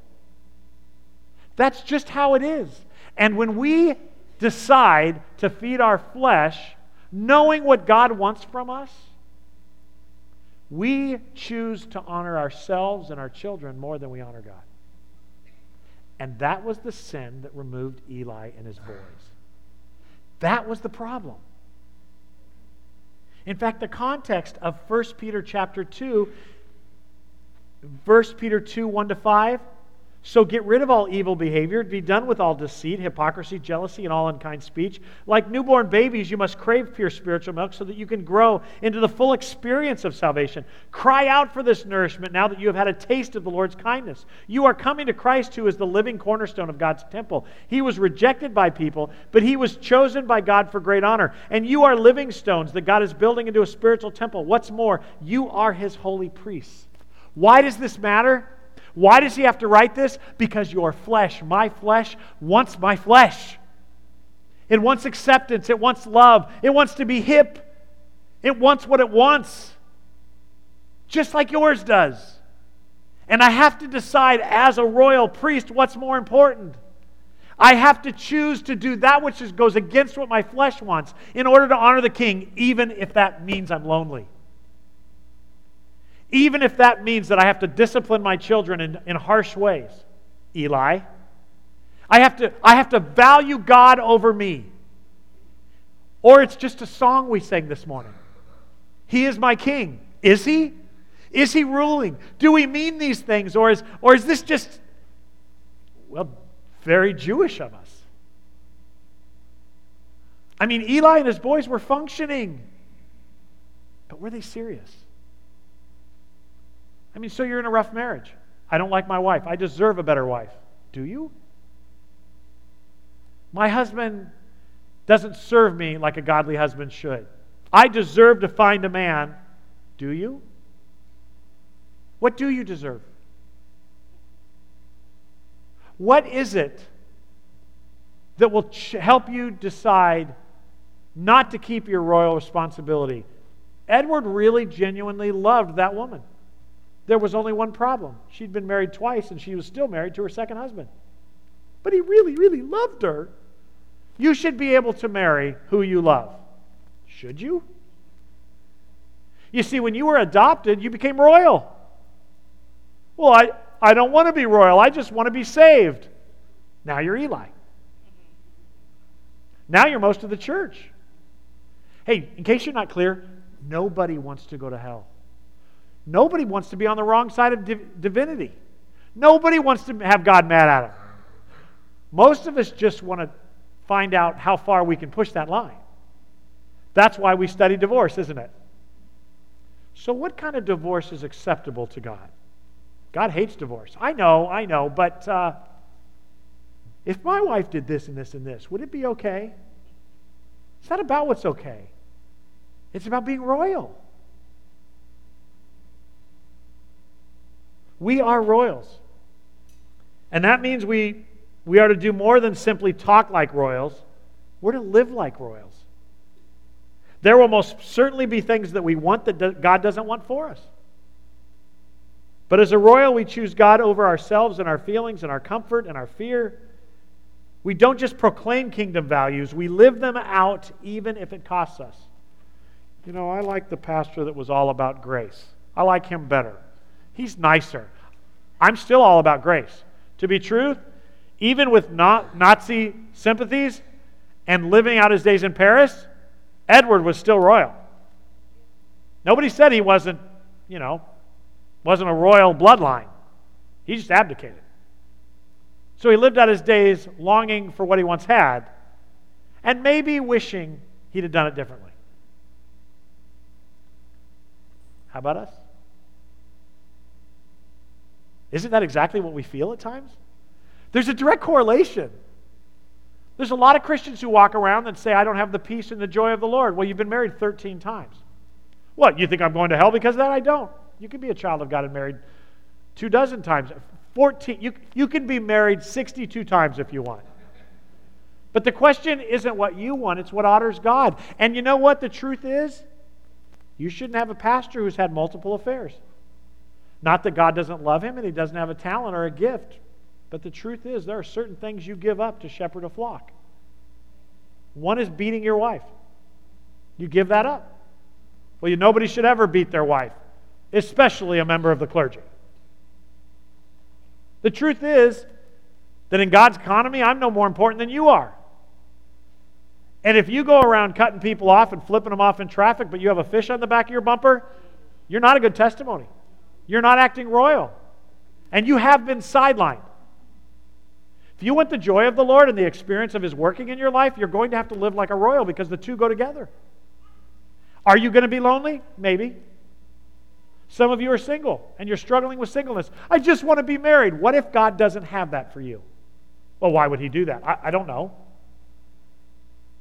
That's just how it is. And when we decide to feed our flesh, knowing what God wants from us, we choose to honor ourselves and our children more than we honor God. And that was the sin that removed Eli and his boys. That was the problem. In fact, the context of 1 Peter chapter 2, 1 Peter 2, 1 to 5, so get rid of all evil behavior, be done with all deceit, hypocrisy, jealousy, and all unkind speech. Like newborn babies, you must crave pure spiritual milk so that you can grow into the full experience of salvation. Cry out for this nourishment now that you have had a taste of the Lord's kindness. You are coming to Christ, who is the living cornerstone of God's temple. He was rejected by people, but he was chosen by God for great honor. And you are living stones that God is building into a spiritual temple. What's more, you are his holy priests. Why does this matter? Why does he have to write this? Because your flesh, my flesh, wants my flesh. It wants acceptance. It wants love. It wants to be hip. It wants what it wants, just like yours does. And I have to decide as a royal priest what's more important. I have to choose to do that which goes against what my flesh wants in order to honor the king, even if that means I'm lonely. Even if that means that I have to discipline my children in harsh ways, Eli. I have to value God over me. Or it's just a song we sang this morning. He is my king. Is he? Is he ruling? Do we mean these things? Or is this just, well, very Jewish of us? I mean, Eli and his boys were functioning. But were they serious? I mean, so you're in a rough marriage. I don't like my wife. I deserve a better wife. Do you? My husband doesn't serve me like a godly husband should. I deserve to find a man. Do you? What do you deserve? What is it that will help you decide not to keep your royal responsibility? Edward really genuinely loved that woman. There was only one problem. She'd been married twice, and she was still married to her second husband. But he really, really loved her. You should be able to marry who you love. Should you? You see, when you were adopted, you became royal. Well, I don't want to be royal. I just want to be saved. Now you're Eli. Now you're most of the church. Hey, in case you're not clear, nobody wants to go to hell. Nobody wants to be on the wrong side of divinity. Nobody wants to have God mad at him. Most of us just want to find out how far we can push that line. That's why we study divorce, isn't it? So what kind of divorce is acceptable to God? God hates divorce. I know, but if my wife did this and this and this, would it be okay? It's not about what's okay. It's about being royal. We are royals. And that means we are to do more than simply talk like royals. We're to live like royals. There will most certainly be things that we want that God doesn't want for us. But as a royal, we choose God over ourselves and our feelings and our comfort and our fear. We don't just proclaim kingdom values. We live them out even if it costs us. You know, I like the pastor that was all about grace. I like him better. He's nicer. I'm still all about grace. To be true, even with Nazi sympathies and living out his days in Paris, Edward was still royal. Nobody said he wasn't a royal bloodline. He just abdicated. So he lived out his days longing for what he once had and maybe wishing he'd have done it differently. How about us? Isn't that exactly what we feel at times? There's a direct correlation. There's a lot of Christians who walk around and say, I don't have the peace and the joy of the Lord. Well, you've been married 13 times. What, you think I'm going to hell because of that? I don't. You can be a child of God and married 24 times. 14. You can be married 62 times if you want. But the question isn't what you want. It's what honors God. And you know what the truth is? You shouldn't have a pastor who's had multiple affairs. Not that God doesn't love him and he doesn't have a talent or a gift. But the truth is, there are certain things you give up to shepherd a flock. One is beating your wife. You give that up. Well, nobody should ever beat their wife, especially a member of the clergy. The truth is that in God's economy, I'm no more important than you are. And if you go around cutting people off and flipping them off in traffic, but you have a fish on the back of your bumper, you're not a good testimony. You're not acting royal. And you have been sidelined. If you want the joy of the Lord and the experience of His working in your life, you're going to have to live like a royal because the two go together. Are you going to be lonely? Maybe. Some of you are single and you're struggling with singleness. I just want to be married. What if God doesn't have that for you? Well, why would He do that? I don't know.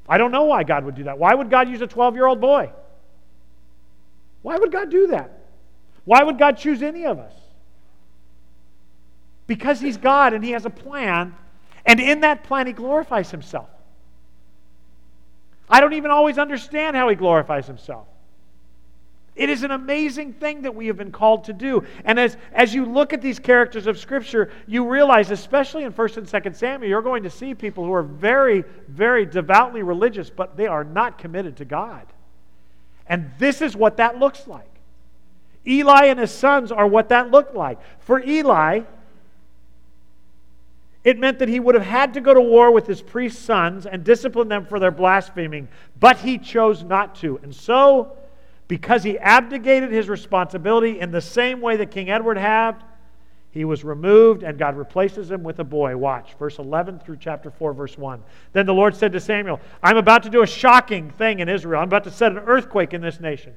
I don't know why God would do that. Why would God use a 12-year-old boy? Why would God do that? Why would God choose any of us? Because He's God and He has a plan. And in that plan, He glorifies Himself. I don't even always understand how He glorifies Himself. It is an amazing thing that we have been called to do. And as you look at these characters of Scripture, you realize, especially in 1 and 2 Samuel, you're going to see people who are very, very devoutly religious, but they are not committed to God. And this is what that looks like. Eli and his sons are what that looked like. For Eli, It meant that he would have had to go to war with his priest's sons and discipline them for their blaspheming, but he chose not to. And so, because he abdicated his responsibility in the same way that King Edward had, he was removed, and God replaces him with a boy. Watch, verse 11 through chapter 4, verse 1. Then the Lord said to Samuel, I'm about to do a shocking thing in Israel. I'm about to set an earthquake in this nation.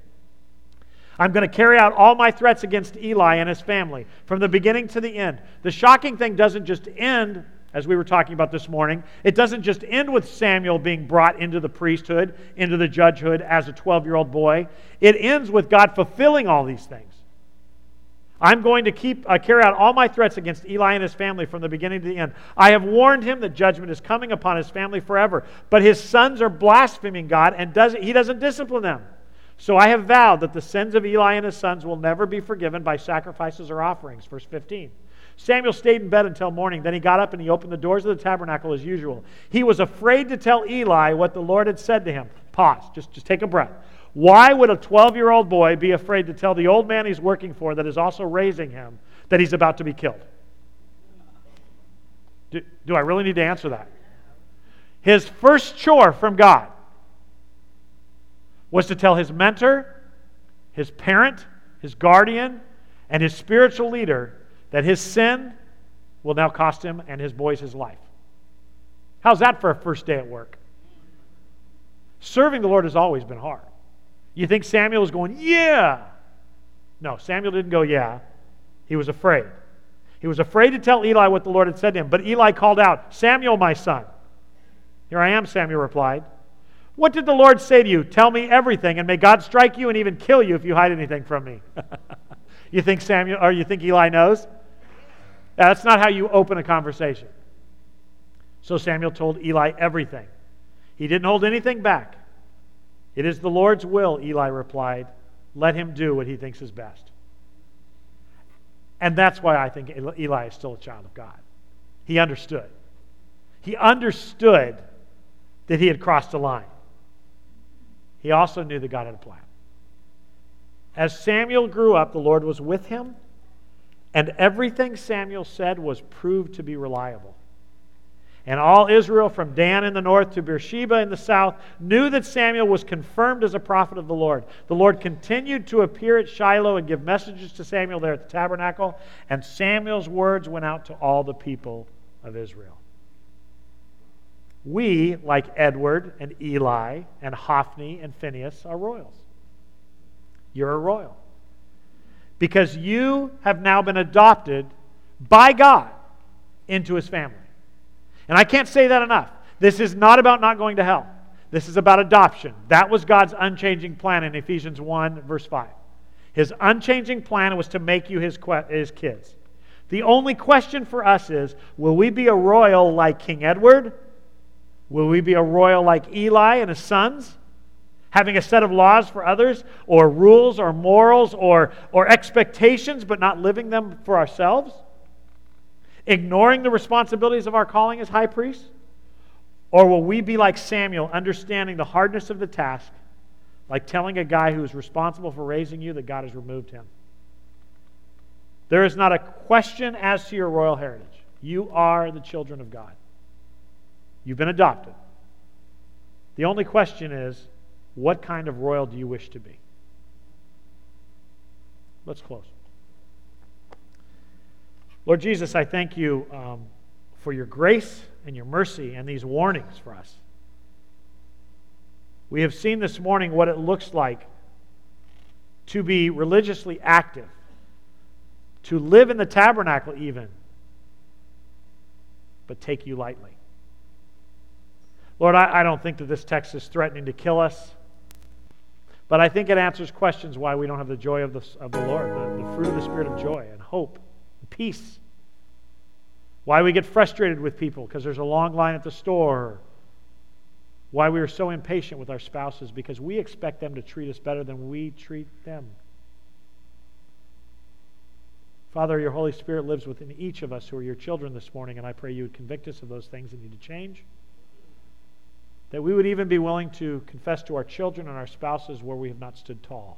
I'm going to carry out all my threats against Eli and his family from the beginning to the end. The shocking thing doesn't just end, as we were talking about this morning, it doesn't just end with Samuel being brought into the priesthood, into the judgehood as a 12-year-old boy. It ends with God fulfilling all these things. I'm going to carry out all my threats against Eli and his family from the beginning to the end. I have warned him that judgment is coming upon his family forever, but his sons are blaspheming God, and he doesn't discipline them. So I have vowed that the sins of Eli and his sons will never be forgiven by sacrifices or offerings. Verse 15. Samuel stayed in bed until morning. Then he got up and he opened the doors of the tabernacle as usual. He was afraid to tell Eli what the Lord had said to him. Pause. Just take a breath. Why would a 12-year-old boy be afraid to tell the old man he's working for that is also raising him that he's about to be killed? Do I really need to answer that? His first chore from God was to tell his mentor, his parent, his guardian, and his spiritual leader that his sin will now cost him and his boys his life. How's that for a first day at work? Serving the Lord has always been hard. You think Samuel was going, yeah. No, Samuel didn't go, yeah. He was afraid. He was afraid to tell Eli what the Lord had said to him. But Eli called out, Samuel, my son. Here I am, Samuel replied. What did the Lord say to you? Tell me everything, and may God strike you and even kill you if you hide anything from me. You think Samuel, or you think Eli knows? That's not how you open a conversation. So Samuel told Eli everything. He didn't hold anything back. It is the Lord's will, Eli replied. Let him do what he thinks is best. And that's why I think Eli is still a child of God. He understood. He understood that he had crossed a line. He also knew that God had a plan. As Samuel grew up, the Lord was with him, and everything Samuel said was proved to be reliable. And all Israel, from Dan in the north to Beersheba in the south, knew that Samuel was confirmed as a prophet of the Lord. The Lord continued to appear at Shiloh and give messages to Samuel there at the tabernacle, and Samuel's words went out to all the people of Israel. We, like Edward and Eli and Hophni and Phinehas, are royals. You're a royal. Because you have now been adopted by God into his family. And I can't say that enough. This is not about not going to hell. This is about adoption. That was God's unchanging plan in Ephesians 1, verse 5. His unchanging plan was to make you his kids. The only question for us is, will we be a royal like King Edward? Will we be a royal like Eli and his sons? Having a set of laws for others, or rules, or morals, or expectations, but not living them for ourselves? Ignoring the responsibilities of our calling as high priest? Or will we be like Samuel, understanding the hardness of the task, like telling a guy who is responsible for raising you that God has removed him? There is not a question as to your royal heritage. You are the children of God. You've been adopted. The only question is, what kind of royal do you wish to be? Let's close. Lord Jesus, I thank you for your grace and your mercy and these warnings for us. We have seen this morning what it looks like to be religiously active, to live in the tabernacle even, but take you lightly. Lord, I don't think that this text is threatening to kill us. But I think it answers questions why we don't have the joy of the Lord, the fruit of the Spirit of joy and hope and peace. Why we get frustrated with people because there's a long line at the store. Why we are so impatient with our spouses because we expect them to treat us better than we treat them. Father, your Holy Spirit lives within each of us who are your children this morning, and I pray you would convict us of those things that need to change. That we would even be willing to confess to our children and our spouses where we have not stood tall.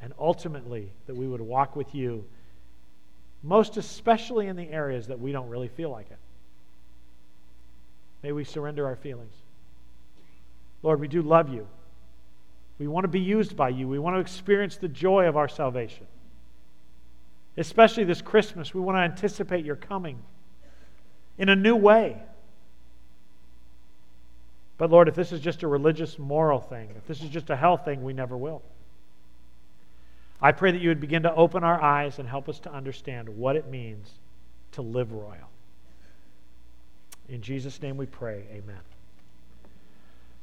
And ultimately, that we would walk with you most especially in the areas that we don't really feel like it. May we surrender our feelings. Lord, we do love you. We want to be used by you. We want to experience the joy of our salvation. Especially this Christmas, we want to anticipate your coming in a new way. But Lord, if this is just a religious, moral thing, if this is just a hell thing, we never will. I pray that you would begin to open our eyes and help us to understand what it means to live royal. In Jesus' name we pray, amen.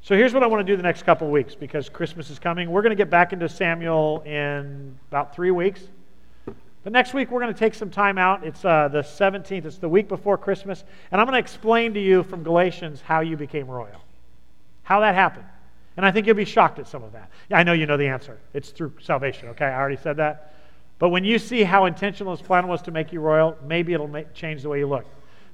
So here's what I want to do the next couple weeks, because Christmas is coming. We're going to get back into Samuel in about 3 weeks. But next week, we're going to take some time out. It's the 17th. It's the week before Christmas. And I'm going to explain to you from Galatians how you became royal, how that happened. And I think you'll be shocked at some of that. I know you know the answer. It's through salvation, okay? I already said that. But when you see how intentional this plan was to make you royal, maybe it'll change the way you look.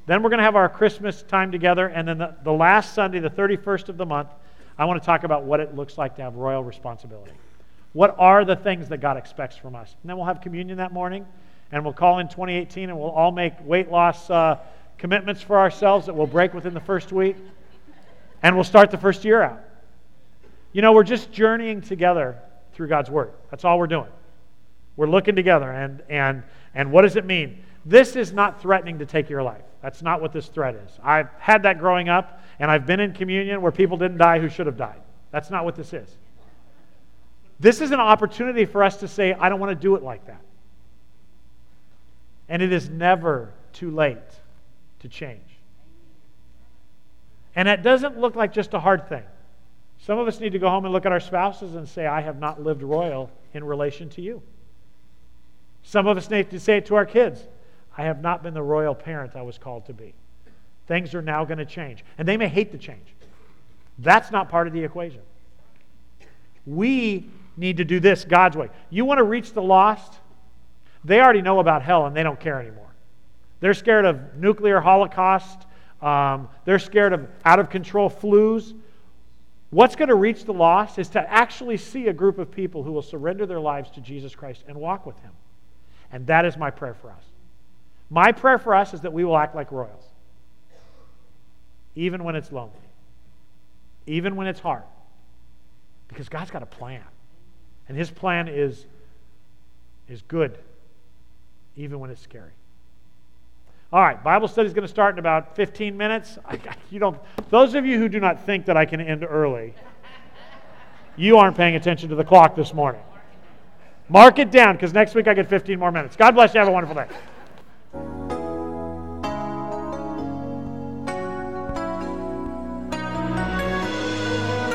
Then we're going to have our Christmas time together, and then the last Sunday, the 31st of the month, I want to talk about what it looks like to have royal responsibility. What are the things that God expects from us? And then we'll have communion that morning, and we'll call in 2018, and we'll all make weight loss commitments for ourselves that we'll break within the first week, and we'll start the first year out. You know, we're just journeying together through God's Word. That's all we're doing. We're looking together, and what does it mean? This is not threatening to take your life. That's not what this threat is. I've had that growing up, and I've been in communion where people didn't die who should have died. That's not what this is. This is an opportunity for us to say, I don't want to do it like that. And it is never too late to change. And that doesn't look like just a hard thing. Some of us need to go home and look at our spouses and say, I have not lived royal in relation to you. Some of us need to say it to our kids. I have not been the royal parent I was called to be. Things are now going to change. And they may hate the change. That's not part of the equation. We need to do this God's way. You want to reach the lost? They already know about hell and they don't care anymore. They're scared of nuclear holocaust. They're scared of out-of-control flus. What's going to reach the lost is to actually see a group of people who will surrender their lives to Jesus Christ and walk with him. And that is my prayer for us. My prayer for us is that we will act like royals, even when it's lonely, even when it's hard, because God's got a plan, and his plan is good, even when it's scary. All right, Bible study is going to start in about 15 minutes. Those of you who do not think that I can end early, you aren't paying attention to the clock this morning. Mark it down, because next week I get 15 more minutes. God bless you. Have a wonderful day.